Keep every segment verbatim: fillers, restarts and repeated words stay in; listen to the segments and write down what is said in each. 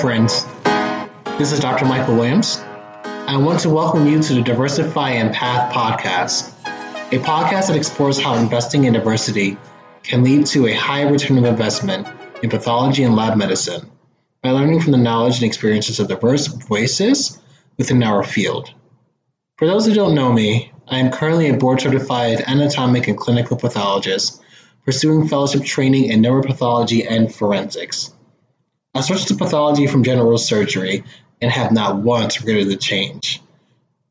friends. This is Doctor Michael Williams. I want to welcome you to the Diversify in Path podcast, a podcast that explores how investing in diversity can lead to a high return of investment in pathology and lab medicine by learning from the knowledge and experiences of diverse voices within our field. For those who don't know me, I am currently a board-certified anatomic and clinical pathologist pursuing fellowship training in neuropathology and forensics. I switched to pathology from general surgery and have not once regretted the change.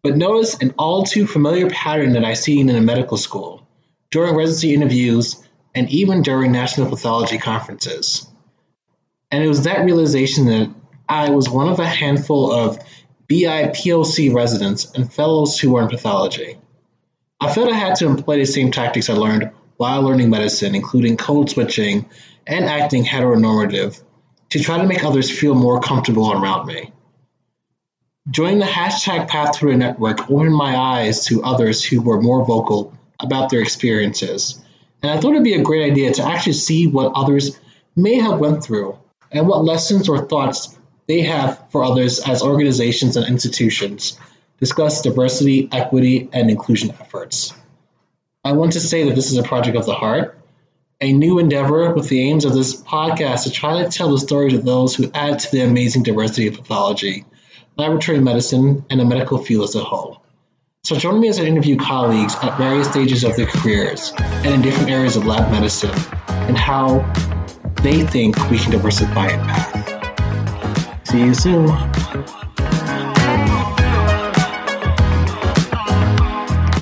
But notice an all-too-familiar pattern that I see in a medical school, during residency interviews, and even during national pathology conferences. And it was that realization that I was one of a handful of B I P O C residents and fellows who were in pathology. I felt I had to employ the same tactics I learned while learning medicine, including code switching and acting heteronormative, to try to make others feel more comfortable around me. Joining the hashtag PathThroughA Network opened my eyes to others who were more vocal about their experiences, and I thought it would be a great idea to actually see what others may have went through and what lessons or thoughts they have for others as organizations and institutions discuss diversity, equity, and inclusion efforts. I want to say that this is a project of the heart, a new endeavor with the aims of this podcast to try to tell the stories of those who add to the amazing diversity of pathology, laboratory medicine, and the medical field as a whole. So join me as I interview colleagues at various stages of their careers and in different areas of lab medicine and how they think we can diversify in path. See you soon.